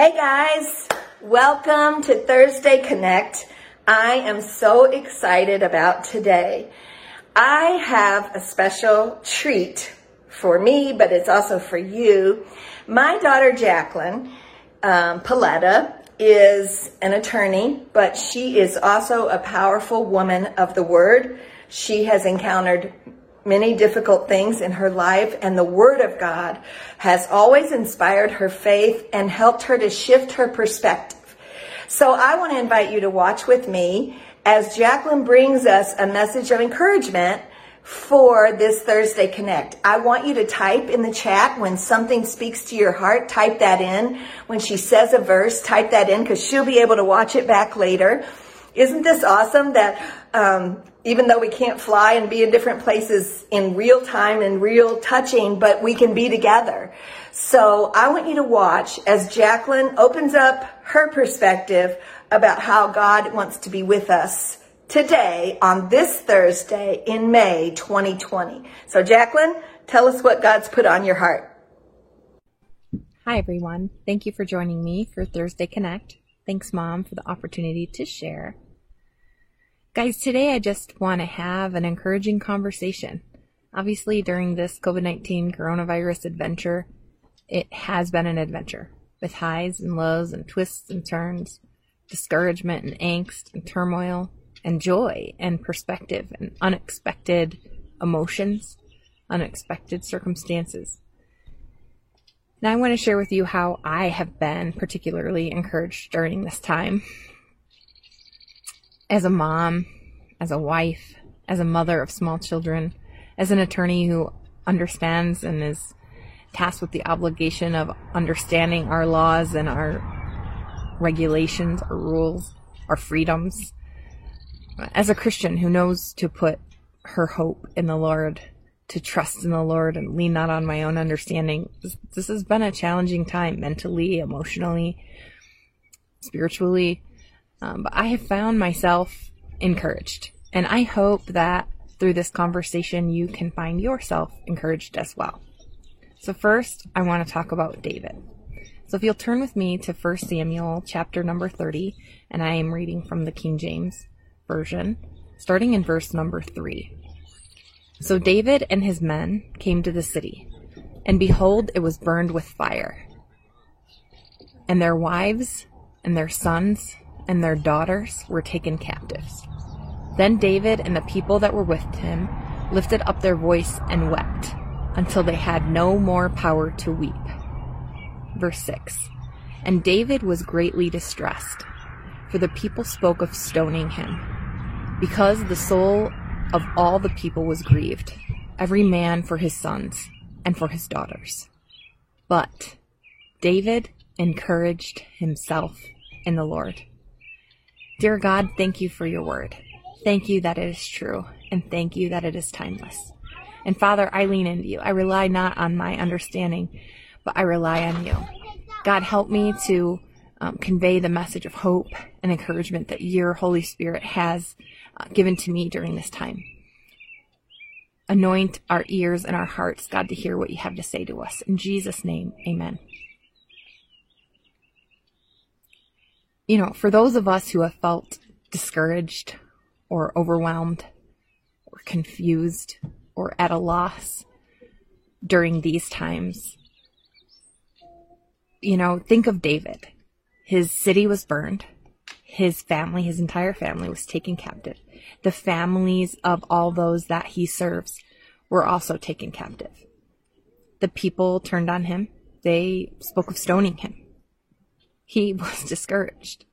Hey guys, welcome to Thursday Connect. I am so excited about today. I have a special treat for me, but it's also for you. My daughter Jacqueline Paletta is an attorney, but she is also a powerful woman of the Word. She has encountered many difficult things in her life, and the Word of God has always inspired her faith and helped her to shift her perspective. So I want to invite you to watch with me as Jacqueline brings us a message of encouragement for this Thursday Connect. I want you to type in the chat when something speaks to your heart, type that in. When she says a verse, type that in, because she'll be able to watch it back later. Isn't this awesome that even though we can't fly and be in different places in real time and real touching, but we can be together? So I want you to watch as Jacqueline opens up her perspective about how God wants to be with us today on this Thursday in May 2020. So Jacqueline, tell us what God's put on your heart. Hi, everyone. Thank you for joining me for Thursday Connect. Thanks, Mom, for the opportunity to share. Guys, today I just want to have an encouraging conversation. Obviously, during this COVID-19 coronavirus adventure, it has been an adventure with highs and lows and twists and turns, discouragement and angst and turmoil and joy and perspective and unexpected emotions, unexpected circumstances. Now I want to share with you how I have been particularly encouraged during this time. As a mom, as a wife, as a mother of small children, as an attorney who understands and is tasked with the obligation of understanding our laws and our regulations, our rules, our freedoms, as a Christian who knows to put her hope in the Lord, to trust in the Lord and lean not on my own understanding. This has been a challenging time mentally, emotionally, spiritually, but I have found myself encouraged. And I hope that through this conversation, you can find yourself encouraged as well. So first, I want to talk about David. So if you'll turn with me to First Samuel chapter number 30, and I am reading from the King James Version, starting in verse number 3. So David and his men came to the city, and behold, it was burned with fire. And their wives, and their sons, and their daughters were taken captives. Then David and the people that were with him lifted up their voice and wept, until they had no more power to weep. Verse 6. And David was greatly distressed, for the people spoke of stoning him, because the soul of all the people was grieved, every man for his sons and for his daughters. But David encouraged himself in the Lord. Dear God, thank you for your word. Thank you that it is true, and thank you that it is timeless. And Father, I lean into you. I rely not on my understanding, but I rely on you. God, help me to convey the message of hope and encouragement that your Holy Spirit has given to me during this time. Anoint our ears and our hearts, God, to hear what you have to say to us. In Jesus' name, amen. You know, for those of us who have felt discouraged or overwhelmed or confused or at a loss during these times, you know, think of David. His city was burned. His family, his entire family, was taken captive. The families of all those that he serves were also taken captive. The people turned on him. They spoke of stoning him. He was discouraged.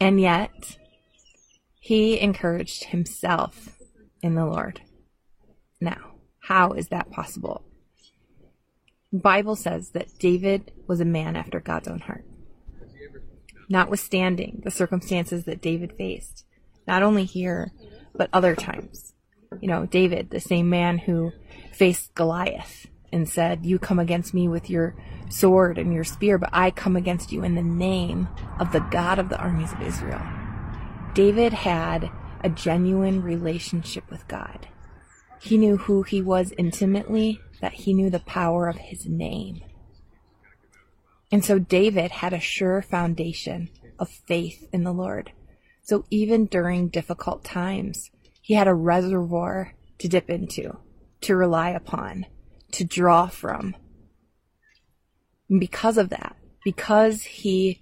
And yet, he encouraged himself in the Lord. Now, how is that possible? The Bible says that David was a man after God's own heart. Notwithstanding the circumstances that David faced, not only here, but other times. You know, David, the same man who faced Goliath and said, "You come against me with your sword and your spear, but I come against you in the name of the God of the armies of Israel." David had a genuine relationship with God. He knew who he was intimately, that he knew the power of his name. And so David had a sure foundation of faith in the Lord. So even during difficult times, he had a reservoir to dip into, to rely upon, to draw from. And because of that, because he,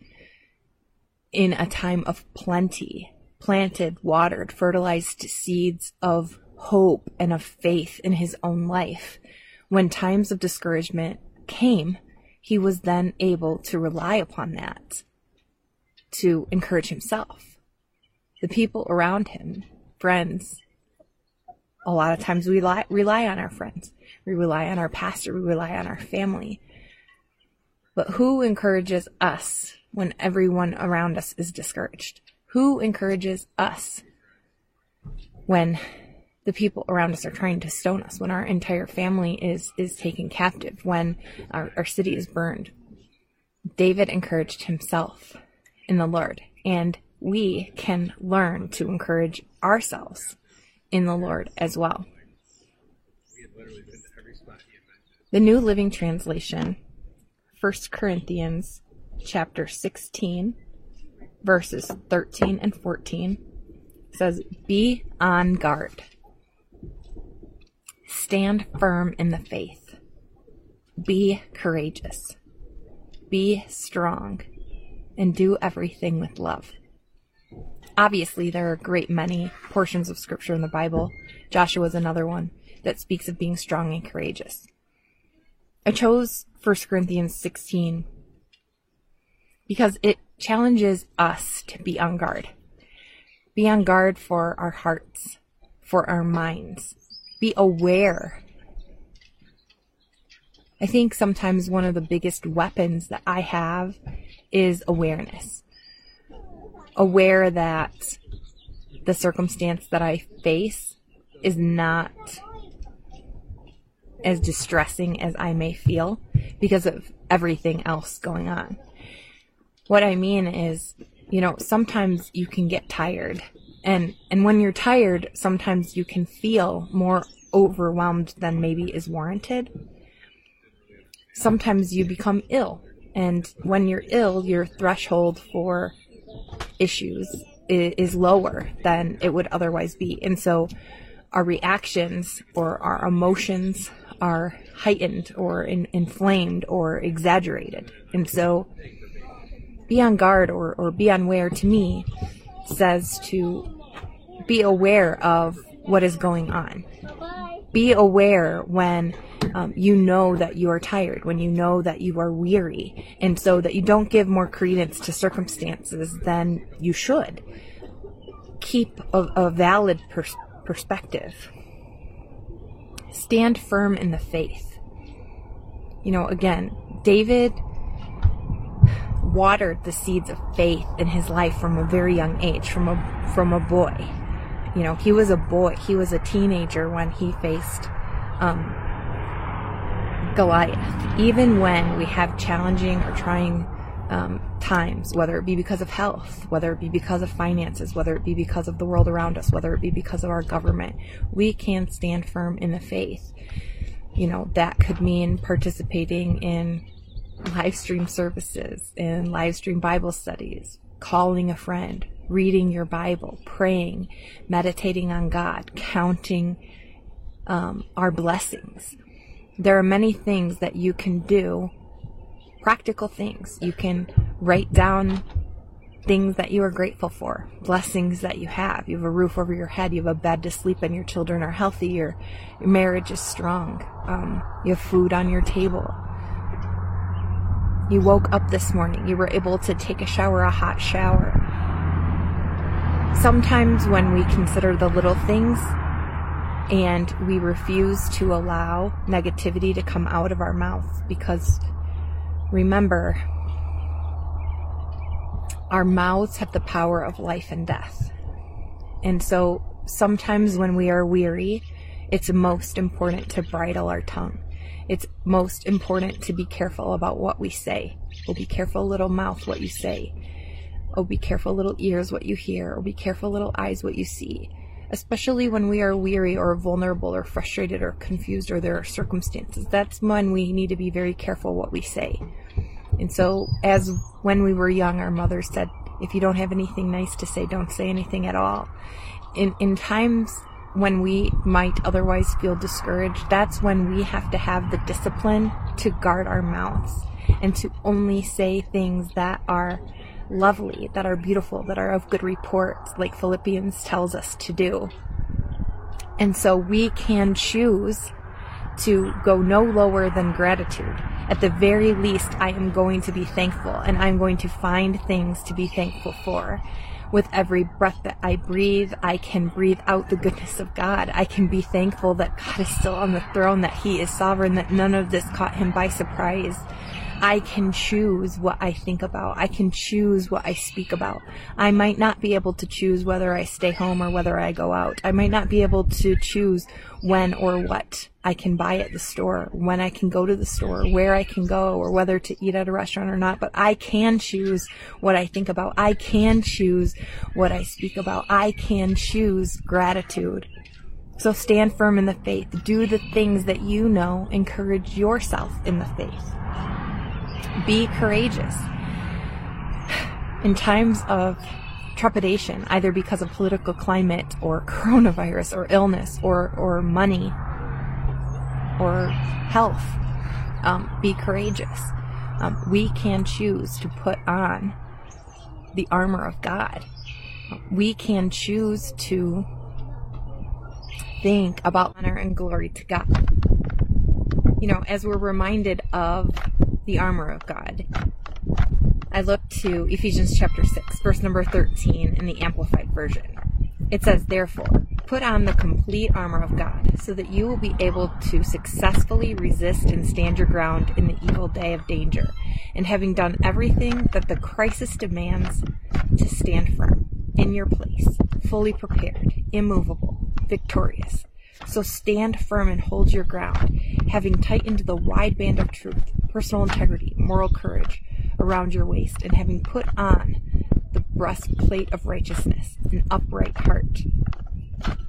in a time of plenty, planted, watered, fertilized seeds of hope and of faith in his own life, when times of discouragement came, he was then able to rely upon that to encourage himself, the people around him, friends. A lot of times we rely on our friends. We rely on our pastor. We rely on our family. But who encourages us when everyone around us is discouraged? Who encourages us when the people around us are trying to stone us, when our entire family is taken captive, when our city is burned? David encouraged himself in the Lord, and we can learn to encourage ourselves in the Lord as well. The New Living Translation, 1 Corinthians chapter 16, verses 13 and 14, says, "Be on guard. Stand firm in the faith. Be courageous. Be strong. And do everything with love." Obviously, there are a great many portions of scripture in the Bible. Joshua is another one that speaks of being strong and courageous. I chose 1 Corinthians 16 because it challenges us to be on guard. Be on guard for our hearts, for our minds. Be aware. I think sometimes one of the biggest weapons that I have is awareness. Aware that the circumstance that I face is not as distressing as I may feel because of everything else going on. What I mean is, sometimes you can get tired. And when you're tired, sometimes you can feel more overwhelmed than maybe is warranted. Sometimes you become ill. And when you're ill, your threshold for issues is lower than it would otherwise be. And so our reactions or our emotions are heightened or inflamed or exaggerated. And so be on guard or be on ware, to me, says to be aware of what is going on. Be aware when you know that you are tired, when you know that you are weary, and so that you don't give more credence to circumstances than you should. Keep a valid perspective. Stand firm in the faith. Again, David watered the seeds of faith in his life from a very young age, from a boy. He was a boy. He was a teenager when he faced Goliath. Even when we have challenging or trying times, whether it be because of health, whether it be because of finances, whether it be because of the world around us, whether it be because of our government, we can stand firm in the faith. That could mean participating in live stream services, in live stream Bible studies, calling a friend, reading your Bible, praying, meditating on God, counting our blessings. There are many things that you can do, practical things. You can write down things that you are grateful for, blessings that you have. You have a roof over your head, you have a bed to sleep in, your children are healthy, your marriage is strong, you have food on your table. You woke up this morning, you were able to take a shower, a hot shower. Sometimes when we consider the little things and we refuse to allow negativity to come out of our mouth, because remember, our mouths have the power of life and death. And so sometimes when we are weary, it's most important to bridle our tongue. It's most important to be careful about what we say. Oh, be careful, little mouth, what you say. Oh, be careful, little ears, what you hear. Oh, be careful, little eyes, what you see. Especially when we are weary or vulnerable or frustrated or confused or there are circumstances. That's when we need to be very careful what we say. And so as when we were young, our mother said, if you don't have anything nice to say, don't say anything at all. In times when we might otherwise feel discouraged, that's when we have to have the discipline to guard our mouths and to only say things that are lovely, that are beautiful, that are of good report, like Philippians tells us to do. And so we can choose to go no lower than gratitude. At the very least, I am going to be thankful, and I'm going to find things to be thankful for. With every breath that I breathe, I can breathe out the goodness of God. I can be thankful that God is still on the throne, that He is sovereign, that none of this caught Him by surprise. I can choose what I think about. I can choose what I speak about. I might not be able to choose whether I stay home or whether I go out. I might not be able to choose when or what I can buy at the store, when I can go to the store, where I can go, or whether to eat at a restaurant or not. But I can choose what I think about. I can choose what I speak about. I can choose gratitude. So stand firm in the faith. Do the things that you know. Encourage yourself in the faith. Be courageous. In times of trepidation, either because of political climate or coronavirus or illness or money or health, be courageous. We can choose to put on the armor of God. We can choose to think about honor and glory to God. You know, as we're reminded of the armor of God, I look to Ephesians chapter 6, verse number 13 in the Amplified Version. It says, therefore, put on the complete armor of God, so that you will be able to successfully resist and stand your ground in the evil day of danger, and having done everything that the crisis demands, to stand firm, in your place, fully prepared, immovable, victorious. So stand firm and hold your ground, having tightened the wide band of truth, personal integrity, moral courage around your waist, and having put on the breastplate of righteousness, an upright heart,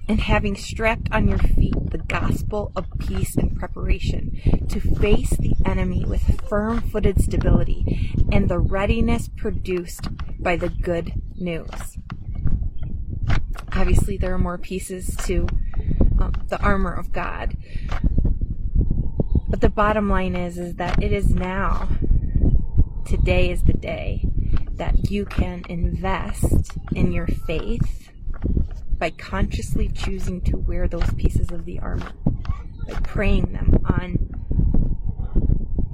and having strapped on your feet the gospel of peace and preparation to face the enemy with firm-footed stability and the readiness produced by the good news. Obviously, there are more pieces to the armor of God. But the bottom line is that it is now, today is the day that you can invest in your faith by consciously choosing to wear those pieces of the armor, by praying them on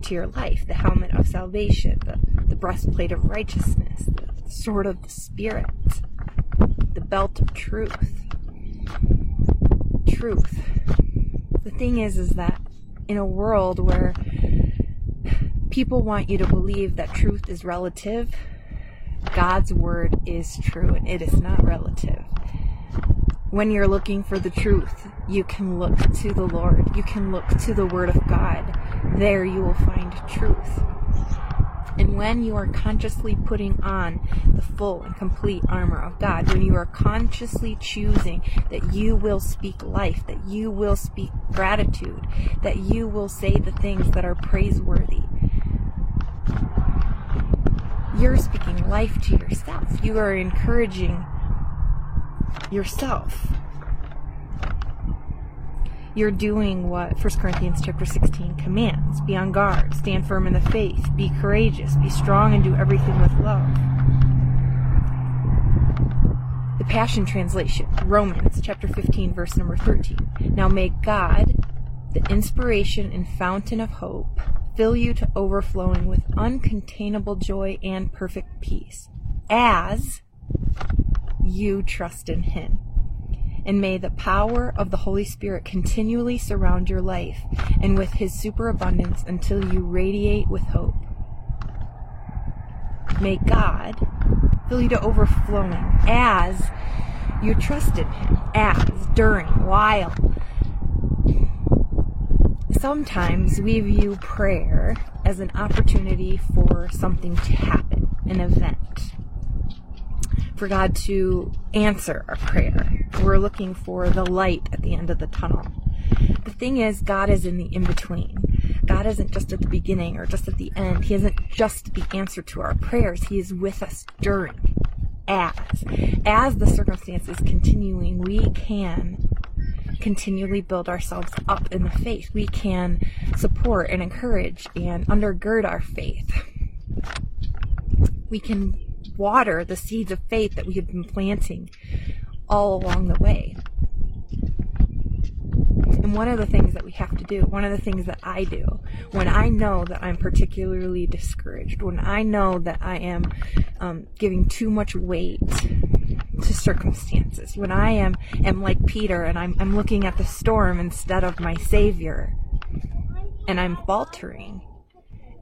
to your life, the helmet of salvation, the breastplate of righteousness, the sword of the Spirit, the belt of truth. The thing is that in a world where people want you to believe that truth is relative, God's word is true, and it is not relative. When you're looking for the truth, you can look to the Lord. You can look to the word of God. There you will find truth. And when you are consciously putting on the full and complete armor of God, when you are consciously choosing that you will speak life, that you will speak gratitude, that you will say the things that are praiseworthy, you're speaking life to yourself. You are encouraging yourself. You're doing what First Corinthians chapter 16 commands. Be on guard, stand firm in the faith, be courageous, be strong, and do everything with love. The Passion Translation, Romans chapter 15, verse number 13. Now may God, the inspiration and fountain of hope, fill you to overflowing with uncontainable joy and perfect peace, as you trust in Him. And may the power of the Holy Spirit continually surround your life, and with His superabundance, until you radiate with hope. May God fill you to overflowing as you trust in Him, as, during, while. Sometimes we view prayer as an opportunity for something to happen, an event, for God to answer our prayer. We're looking for the light at the end of the tunnel. The thing is, God is in the in-between. God isn't just at the beginning or just at the end. He isn't just the answer to our prayers. He is with us during, as the circumstance is continuing. We can continually build ourselves up in the faith. We can support and encourage and undergird our faith. We can water the seeds of faith that we have been planting all along the way. And one of the things that we have to do, one of the things that I do, when I know that I'm particularly discouraged, when I know that I am giving too much weight to circumstances, when I am like Peter and I'm looking at the storm instead of my Savior, and I'm faltering,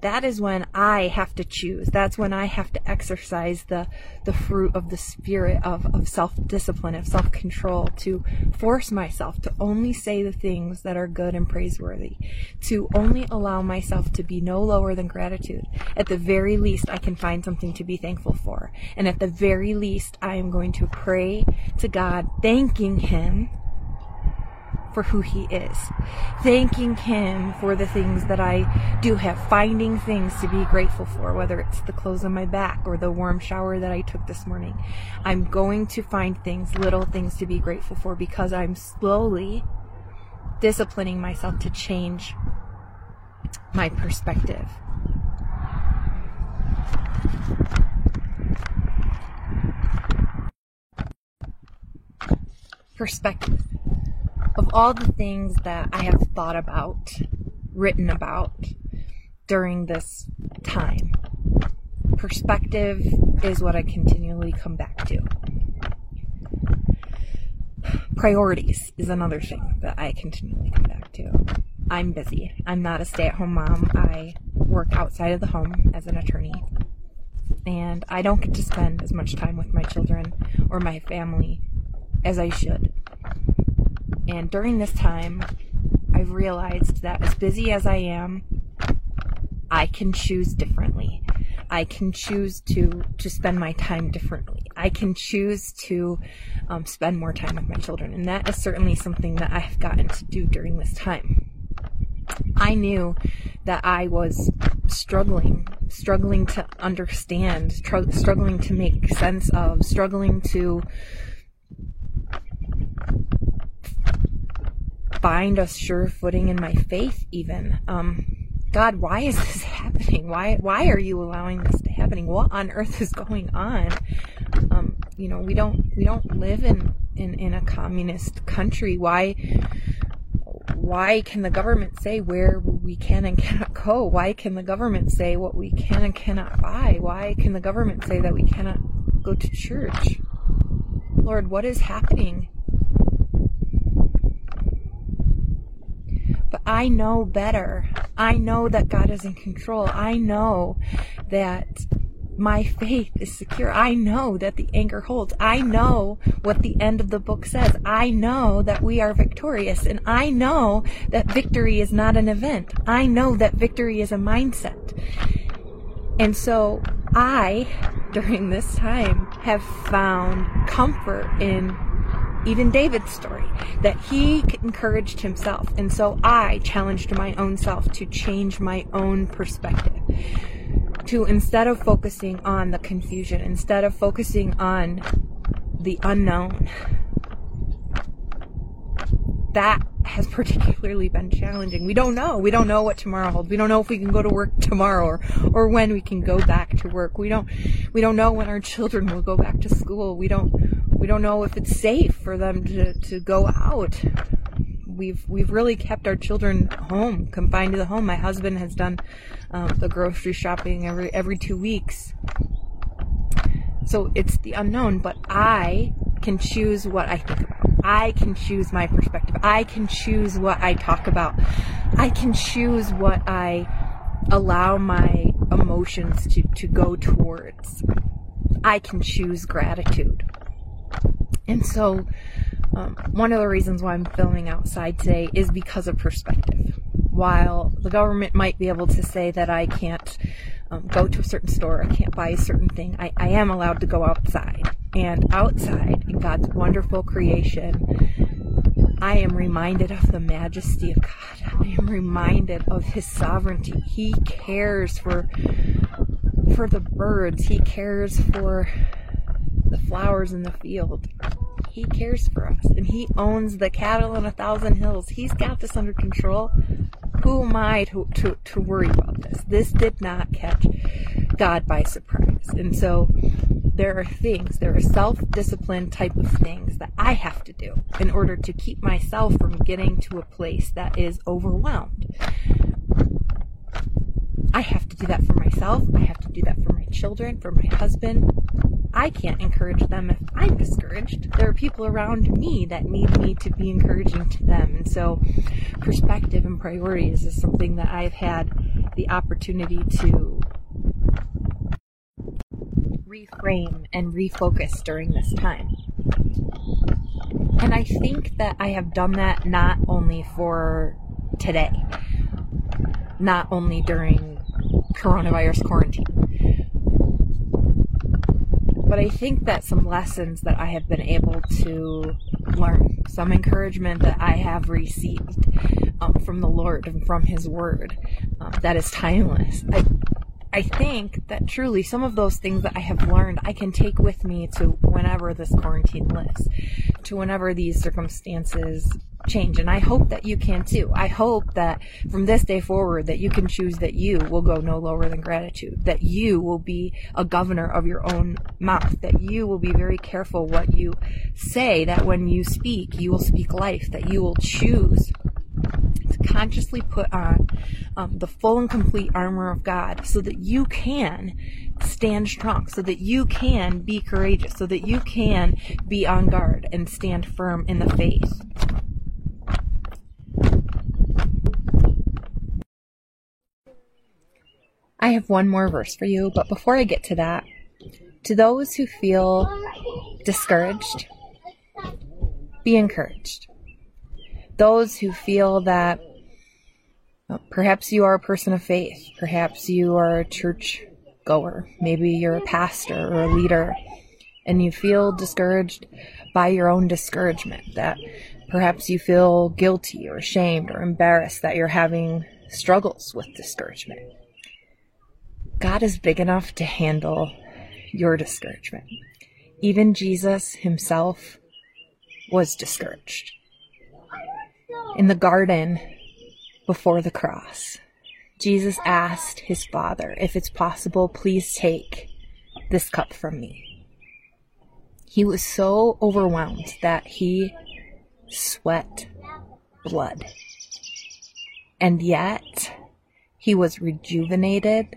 that is when I have to choose. That's when I have to exercise the fruit of the Spirit of self-discipline, of self-control, to force myself to only say the things that are good and praiseworthy, to only allow myself to be no lower than gratitude. At the very least, I can find something to be thankful for. And at the very least, I am going to pray to God, thanking Him for who He is, thanking Him for the things that I do have, finding things to be grateful for, whether it's the clothes on my back or the warm shower that I took this morning. I'm going to find things, little things to be grateful for, because I'm slowly disciplining myself to change my perspective. Perspective. Of all the things that I have thought about, written about during this time, perspective is what I continually come back to. Priorities is another thing that I continually come back to. I'm busy. I'm not a stay-at-home mom. I work outside of the home as an attorney. And I don't get to spend as much time with my children or my family as I should. And during this time, I've realized that as busy as I am, I can choose differently. I can choose to spend my time differently. I can choose to spend more time with my children. And that is certainly something that I've gotten to do during this time. I knew that I was struggling to understand, struggling to make sense of, struggling to find a sure footing in my faith even. God, why is this happening? Why are you allowing this to happen? What on earth is going on? We don't live in a communist country. Why can the government say where we can and cannot go? Why can the government say what we can and cannot buy? Why can the government say that we cannot go to church? Lord, what is happening? But I know better. I know that God is in control. I know that my faith is secure. I know that the anchor holds. I know what the end of the book says. I know that we are victorious. And I know that victory is not an event. I know that victory is a mindset. And so I, during this time, have found comfort in even David's story, that he encouraged himself. And so I challenged my own self to change my own perspective, to, instead of focusing on the confusion, instead of focusing on the unknown. That has particularly been challenging. We don't know what tomorrow holds. We don't know if we can go to work tomorrow or when we can go back to work. We don't know when our children will go back to school. We don't know if it's safe for them to go out. We've really kept our children home, confined to the home. My husband has done the grocery shopping every 2 weeks. So it's the unknown, but I can choose what I think about. I can choose my perspective. I can choose what I talk about. I can choose what I allow my emotions to go towards. I can choose gratitude. And so one of the reasons why I'm filming outside today is because of perspective. While the government might be able to say that I can't go to a certain store, I can't buy a certain thing, I am allowed to go outside. And outside, in God's wonderful creation, I am reminded of the majesty of God. I am reminded of his sovereignty. He cares for the birds. He cares for the flowers in the field. He cares for us, and he owns the cattle on 1,000 hills. He's got this under control. Who am I to worry about this? This did not catch God by surprise. And so there are self-discipline type of things that I have to do in order to keep myself from getting to a place that is overwhelmed. I have to do that for myself. I have to do that for my children, for my husband. I can't encourage them if I'm discouraged. There are people around me that need me to be encouraging to them. And so perspective and priorities is something that I've had the opportunity to reframe and refocus during this time. And I think that I have done that not only for today, not only during coronavirus quarantine, but I think that some lessons that I have been able to learn, some encouragement that I have received from the Lord and from His Word that is timeless. I think that truly some of those things that I have learned I can take with me to whenever this quarantine lifts, to whenever these circumstances change. And I hope that you can too. I hope that from this day forward that you can choose that you will go no lower than gratitude, that you will be a governor of your own mouth, that you will be very careful what you say, that when you will speak life, that you will choose to consciously put on the full and complete armor of God so that you can stand strong, so that you can be courageous, so that you can be on guard and stand firm in the faith. I have one more verse for you, but before I get to that, to those who feel discouraged, be encouraged. Those who feel that perhaps you are a person of faith, perhaps you are a church goer, maybe you're a pastor or a leader, and you feel discouraged by your own discouragement, that perhaps you feel guilty or ashamed or embarrassed that you're having struggles with discouragement. God is big enough to handle your discouragement. Even Jesus himself was discouraged. In the garden before the cross, Jesus asked his Father, if it's possible, please take this cup from me. He was so overwhelmed that he sweat blood. And yet, he was rejuvenated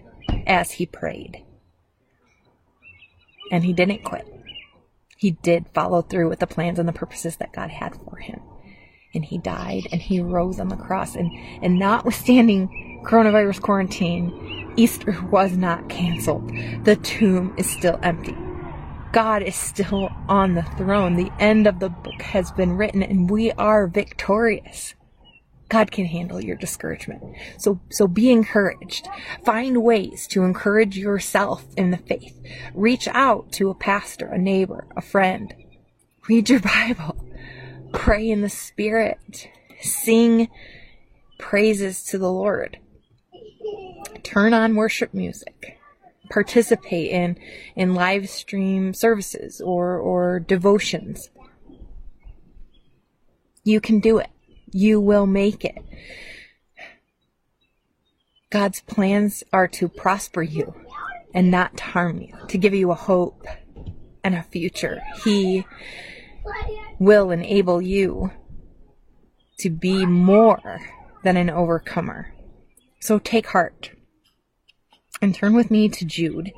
as he prayed. And he didn't quit. He did follow through with the plans and the purposes that God had for him. And he died and he rose on the cross. And notwithstanding coronavirus quarantine, Easter was not canceled. The tomb is still empty. God is still on the throne. The end of the book has been written and we are victorious. God can handle your discouragement. So be encouraged. Find ways to encourage yourself in the faith. Reach out to a pastor, a neighbor, a friend. Read your Bible. Pray in the Spirit. Sing praises to the Lord. Turn on worship music. Participate in live stream services or devotions. You can do it. You will make it. God's plans are to prosper you and not to harm you, to give you a hope and a future. He will enable you to be more than an overcomer. So take heart and turn with me to Jude.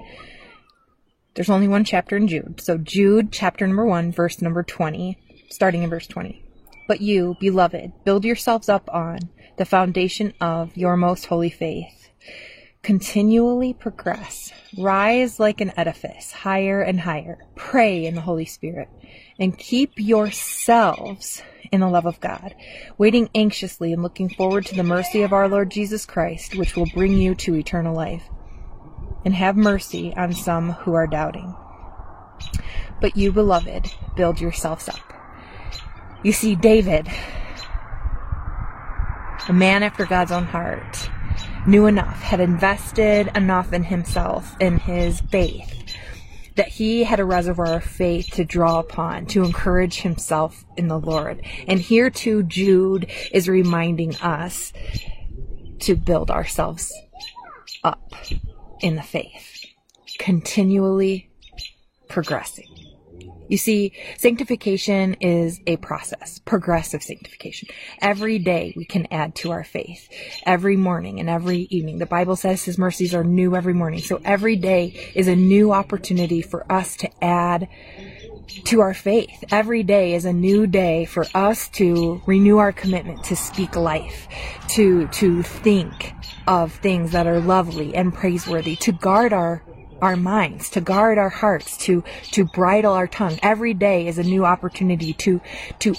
There's only one chapter in Jude. So Jude chapter number 1, verse number 20, starting in verse 20. But you, beloved, build yourselves up on the foundation of your most holy faith. Continually progress. Rise like an edifice, higher and higher. Pray in the Holy Spirit. And keep yourselves in the love of God, waiting anxiously and looking forward to the mercy of our Lord Jesus Christ, which will bring you to eternal life. And have mercy on some who are doubting. But you, beloved, build yourselves up. You see, David a man after God's own heart, knew enough, had invested enough in himself, in his faith, that he had a reservoir of faith to draw upon, to encourage himself in the Lord. And here too, Jude is reminding us to build ourselves up in the faith, continually progressing. You see, sanctification is a process, progressive sanctification. Every day we can add to our faith, every morning and every evening. The Bible says his mercies are new every morning. So every day is a new opportunity for us to add to our faith. Every day is a new day for us to renew our commitment to speak life, to think of things that are lovely and praiseworthy, to guard our minds, to guard our hearts, to bridle our tongue. Every day is a new opportunity to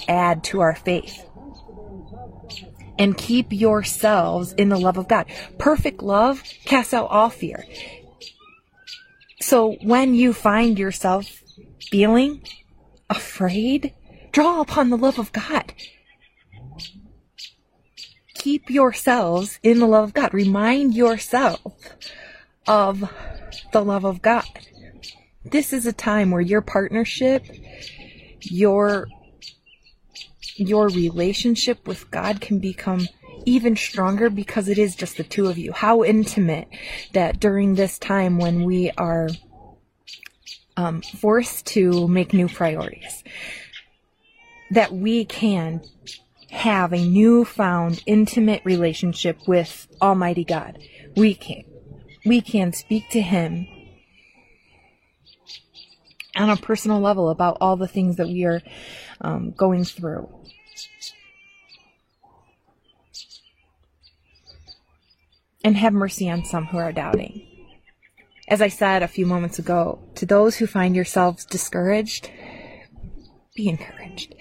add to our faith. And keep yourselves in the love of God. Perfect love casts out all fear. So when you find yourself feeling afraid, draw upon the love of God. Keep yourselves in the love of God. Remind yourself of the love of God. This is a time where your partnership, your relationship with God can become even stronger because it is just the two of you. How intimate that during this time when we are forced to make new priorities, that we can have a newfound intimate relationship with Almighty God. We can speak to Him on a personal level about all the things that we are going through. And have mercy on some who are doubting. As I said a few moments ago, to those who find yourselves discouraged, be encouraged.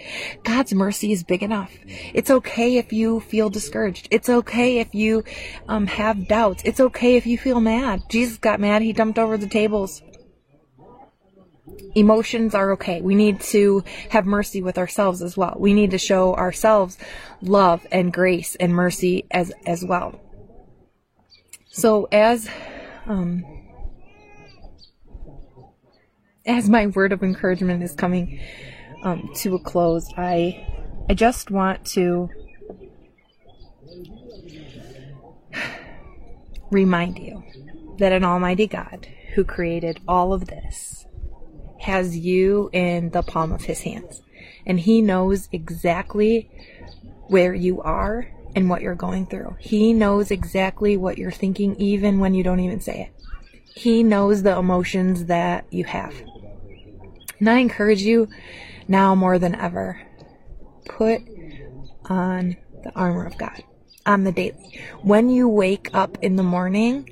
God's mercy is big enough. It's okay if you feel discouraged. It's okay if you have doubts. It's okay if you feel mad. Jesus got mad. He dumped over the tables. Emotions are okay. We need to have mercy with ourselves as well. We need to show ourselves love and grace and mercy as well. So as my word of encouragement is coming to a close, I just want to remind you that an Almighty God who created all of this has you in the palm of His hands. And He knows exactly where you are and what you're going through. He knows exactly what you're thinking even when you don't even say it. He knows the emotions that you have. And I encourage you now more than ever, put on the armor of God on the daily. When you wake up in the morning,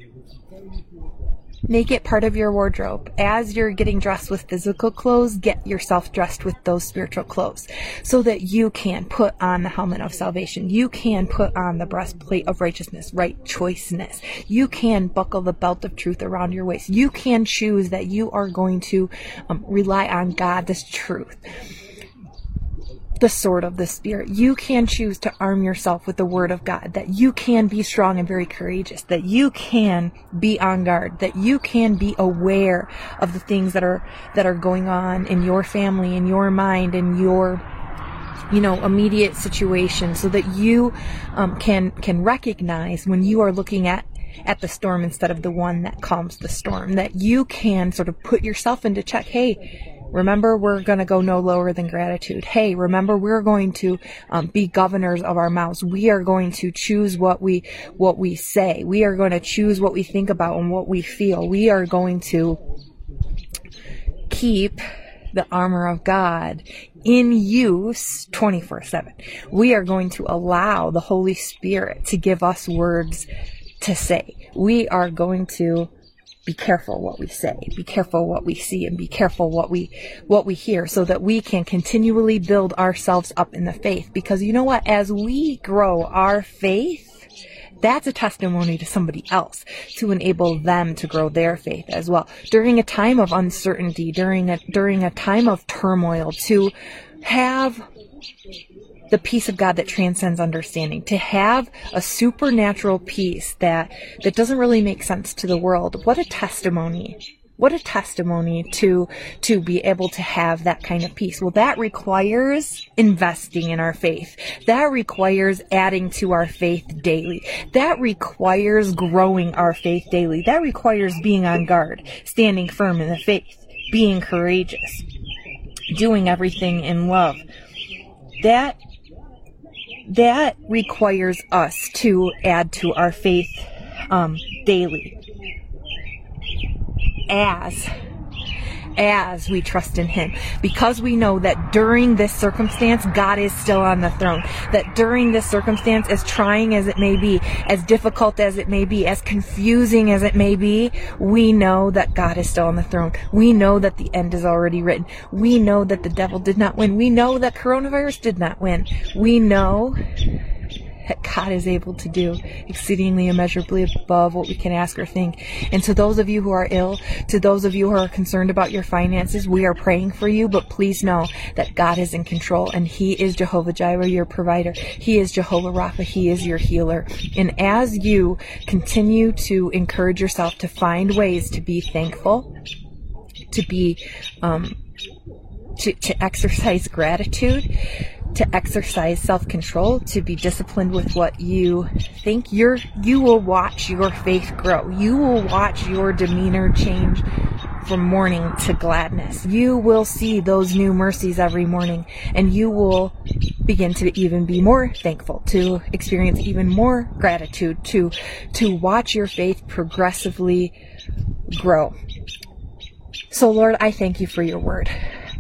make it part of your wardrobe. As you're getting dressed with physical clothes, get yourself dressed with those spiritual clothes so that you can put on the helmet of salvation. You can put on the breastplate of righteousness, right choiceness. You can buckle the belt of truth around your waist. You can choose that you are going to rely on God, this truth, the sword of the Spirit. You can choose to arm yourself with the Word of God, that you can be strong and very courageous, that you can be on guard, that you can be aware of the things that are going on in your family, in your mind, in your immediate situation, so that you can recognize when you are looking at the storm instead of the one that calms the storm, that you can sort of put yourself into check. Hey, remember, we're going to go no lower than gratitude. Hey, remember, we're going to be governors of our mouths. We are going to choose what we say. We are going to choose what we think about and what we feel. We are going to keep the armor of God in use 24/7. We are going to allow the Holy Spirit to give us words to say. We are going to be careful what we say, be careful what we see, and be careful what we hear, so that we can continually build ourselves up in the faith. Because you know what? As we grow our faith, that's a testimony to somebody else to enable them to grow their faith as well. During a time of uncertainty, during a time of turmoil, to have the peace of God that transcends understanding, to have a supernatural peace that doesn't really make sense to the world. What a testimony. What a testimony to be able to have that kind of peace. Well, that requires investing in our faith. That requires adding to our faith daily. That requires growing our faith daily. That requires being on guard, standing firm in the faith, being courageous, doing everything in love. That requires us to add to our faith daily. As we trust in Him, because we know that during this circumstance, God is still on the throne, that during this circumstance, as trying as it may be, as difficult as it may be, as confusing as it may be, we know that God is still on the throne. We know that the end is already written. We know that the devil did not win. We know that coronavirus did not win. We know that God is able to do exceedingly immeasurably above what we can ask or think. And to those of you who are ill, to those of you who are concerned about your finances, we are praying for you, but please know that God is in control, and He is Jehovah Jireh, your provider. He is Jehovah Rapha. He is your healer. And as you continue to encourage yourself to find ways to be thankful, to be, to exercise gratitude, to exercise self-control, to be disciplined with what you think, you will watch your faith grow. You will watch your demeanor change from mourning to gladness. You will see those new mercies every morning, and you will begin to even be more thankful, to experience even more gratitude, to watch your faith progressively grow. So Lord, I thank you for your word.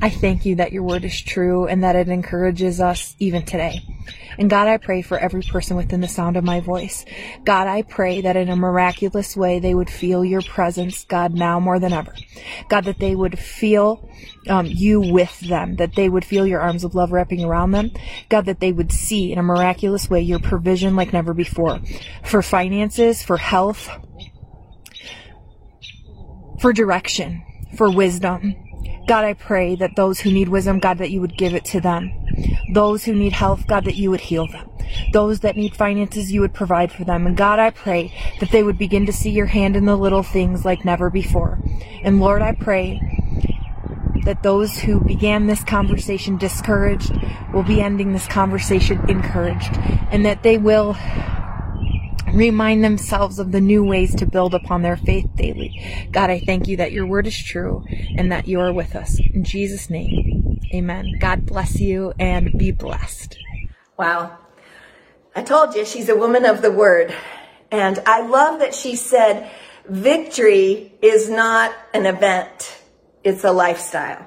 I thank you that your word is true and that it encourages us even today. And God, I pray for every person within the sound of my voice. God, I pray that in a miraculous way they would feel your presence, God, now more than ever. God, that they would feel you with them, that they would feel your arms of love wrapping around them. God, that they would see in a miraculous way your provision like never before, for finances, for health, for direction, for wisdom. God, I pray that those who need wisdom, God, that you would give it to them. Those who need health, God, that you would heal them. Those that need finances, you would provide for them. And God, I pray that they would begin to see your hand in the little things like never before. And Lord, I pray that those who began this conversation discouraged will be ending this conversation encouraged, and that they will remind themselves of the new ways to build upon their faith daily. God, I thank you that your word is true and that you are with us. In Jesus' name, amen. God bless you and be blessed. Wow. I told you, she's a woman of the word. And I love that she said, victory is not an event. It's a lifestyle.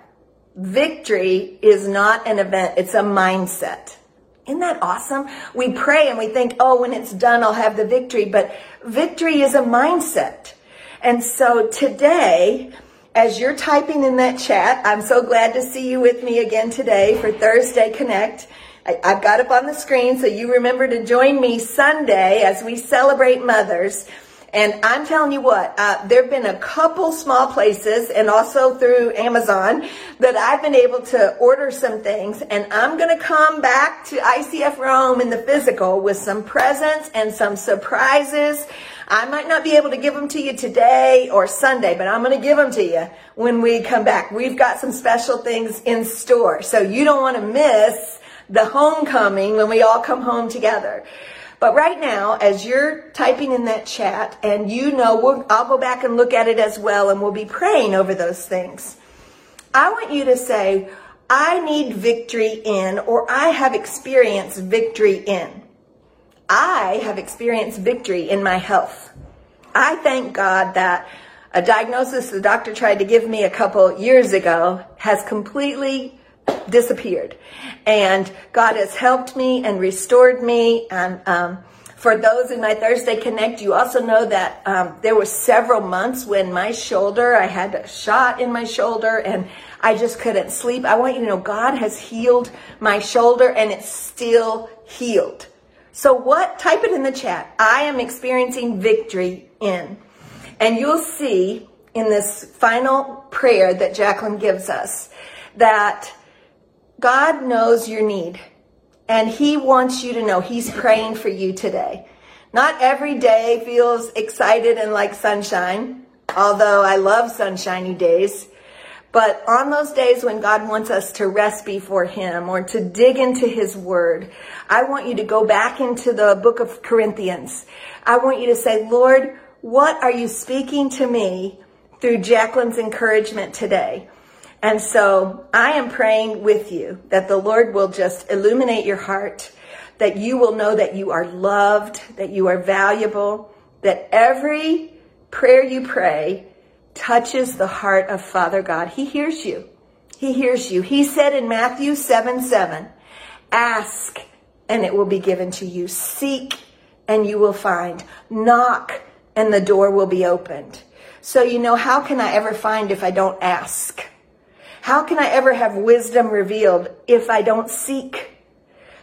Victory is not an event. It's a mindset. Isn't that awesome? We pray and we think, oh, when it's done, I'll have the victory. But victory is a mindset. And so today, as you're typing in that chat, I'm so glad to see you with me again today for Thursday Connect. I've got up on the screen, so you remember to join me Sunday as we celebrate mothers. And I'm telling you what, there have been a couple small places and also through Amazon that I've been able to order some things. And I'm going to come back to ICF Rome in the physical with some presents and some surprises. I might not be able to give them to you today or Sunday, but I'm going to give them to you when we come back. We've got some special things in store. So you don't want to miss the homecoming when we all come home together. But right now, as you're typing in that chat, and you know, I'll go back and look at it as well, and we'll be praying over those things. I want you to say, I need victory in, or I have experienced victory in. I have experienced victory in my health. I thank God that a diagnosis the doctor tried to give me a couple years ago has completely disappeared, and God has helped me and restored me. And for those in my Thursday Connect, you also know that there were several months when my shoulder, I had a shot in my shoulder and I just couldn't sleep. I want you to know God has healed my shoulder, and it's still healed. So what? Type it in the chat. I am experiencing victory in, and you'll see in this final prayer that Jacqueline gives us that God knows your need. And he wants you to know he's praying for you today. Not every day feels excited and like sunshine, although I love sunshiny days. But on those days when God wants us to rest before him or to dig into his word, I want you to go back into the book of Corinthians. I want you to say, Lord, what are you speaking to me through Jacqueline's encouragement today? And so I am praying with you that the Lord will just illuminate your heart, that you will know that you are loved, that you are valuable, that every prayer you pray touches the heart of Father God. He hears you. He hears you. He said in Matthew 7:7, ask and it will be given to you. Seek and you will find. Knock and the door will be opened. So, you know, how can I ever find if I don't ask? How can I ever have wisdom revealed if I don't seek?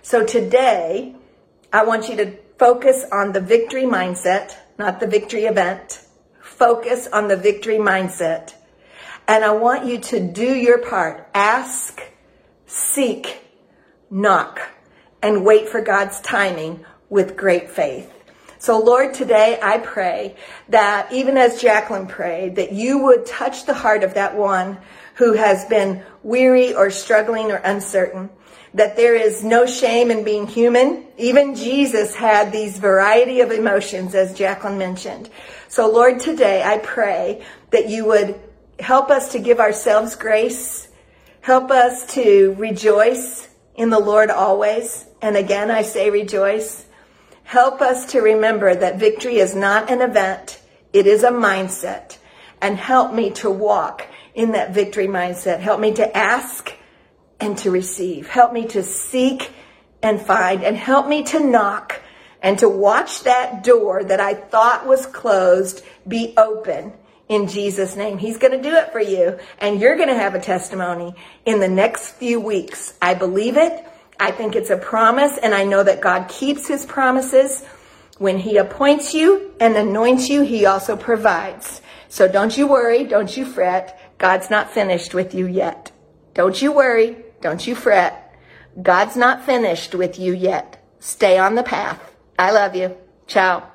So today, I want you to focus on the victory mindset, not the victory event. Focus on the victory mindset. And I want you to do your part. Ask, seek, knock, and wait for God's timing with great faith. So Lord, today I pray that even as Jacqueline prayed, that you would touch the heart of that one who has been weary or struggling or uncertain, that there is no shame in being human. Even Jesus had these variety of emotions, as Jacqueline mentioned. So Lord, today I pray that you would help us to give ourselves grace, help us to rejoice in the Lord always. And again, I say rejoice. Help us to remember that victory is not an event, it is a mindset. And help me to walk in that victory mindset. Help me to ask and to receive. Help me to seek and find. And help me to knock and to watch that door that I thought was closed be open in Jesus' name. He's going to do it for you. And you're going to have a testimony in the next few weeks. I believe it. I think it's a promise. And I know that God keeps his promises. When he appoints you and anoints you, he also provides. So don't you worry. Don't you fret. God's not finished with you yet. Don't you worry. Don't you fret. God's not finished with you yet. Stay on the path. I love you. Ciao.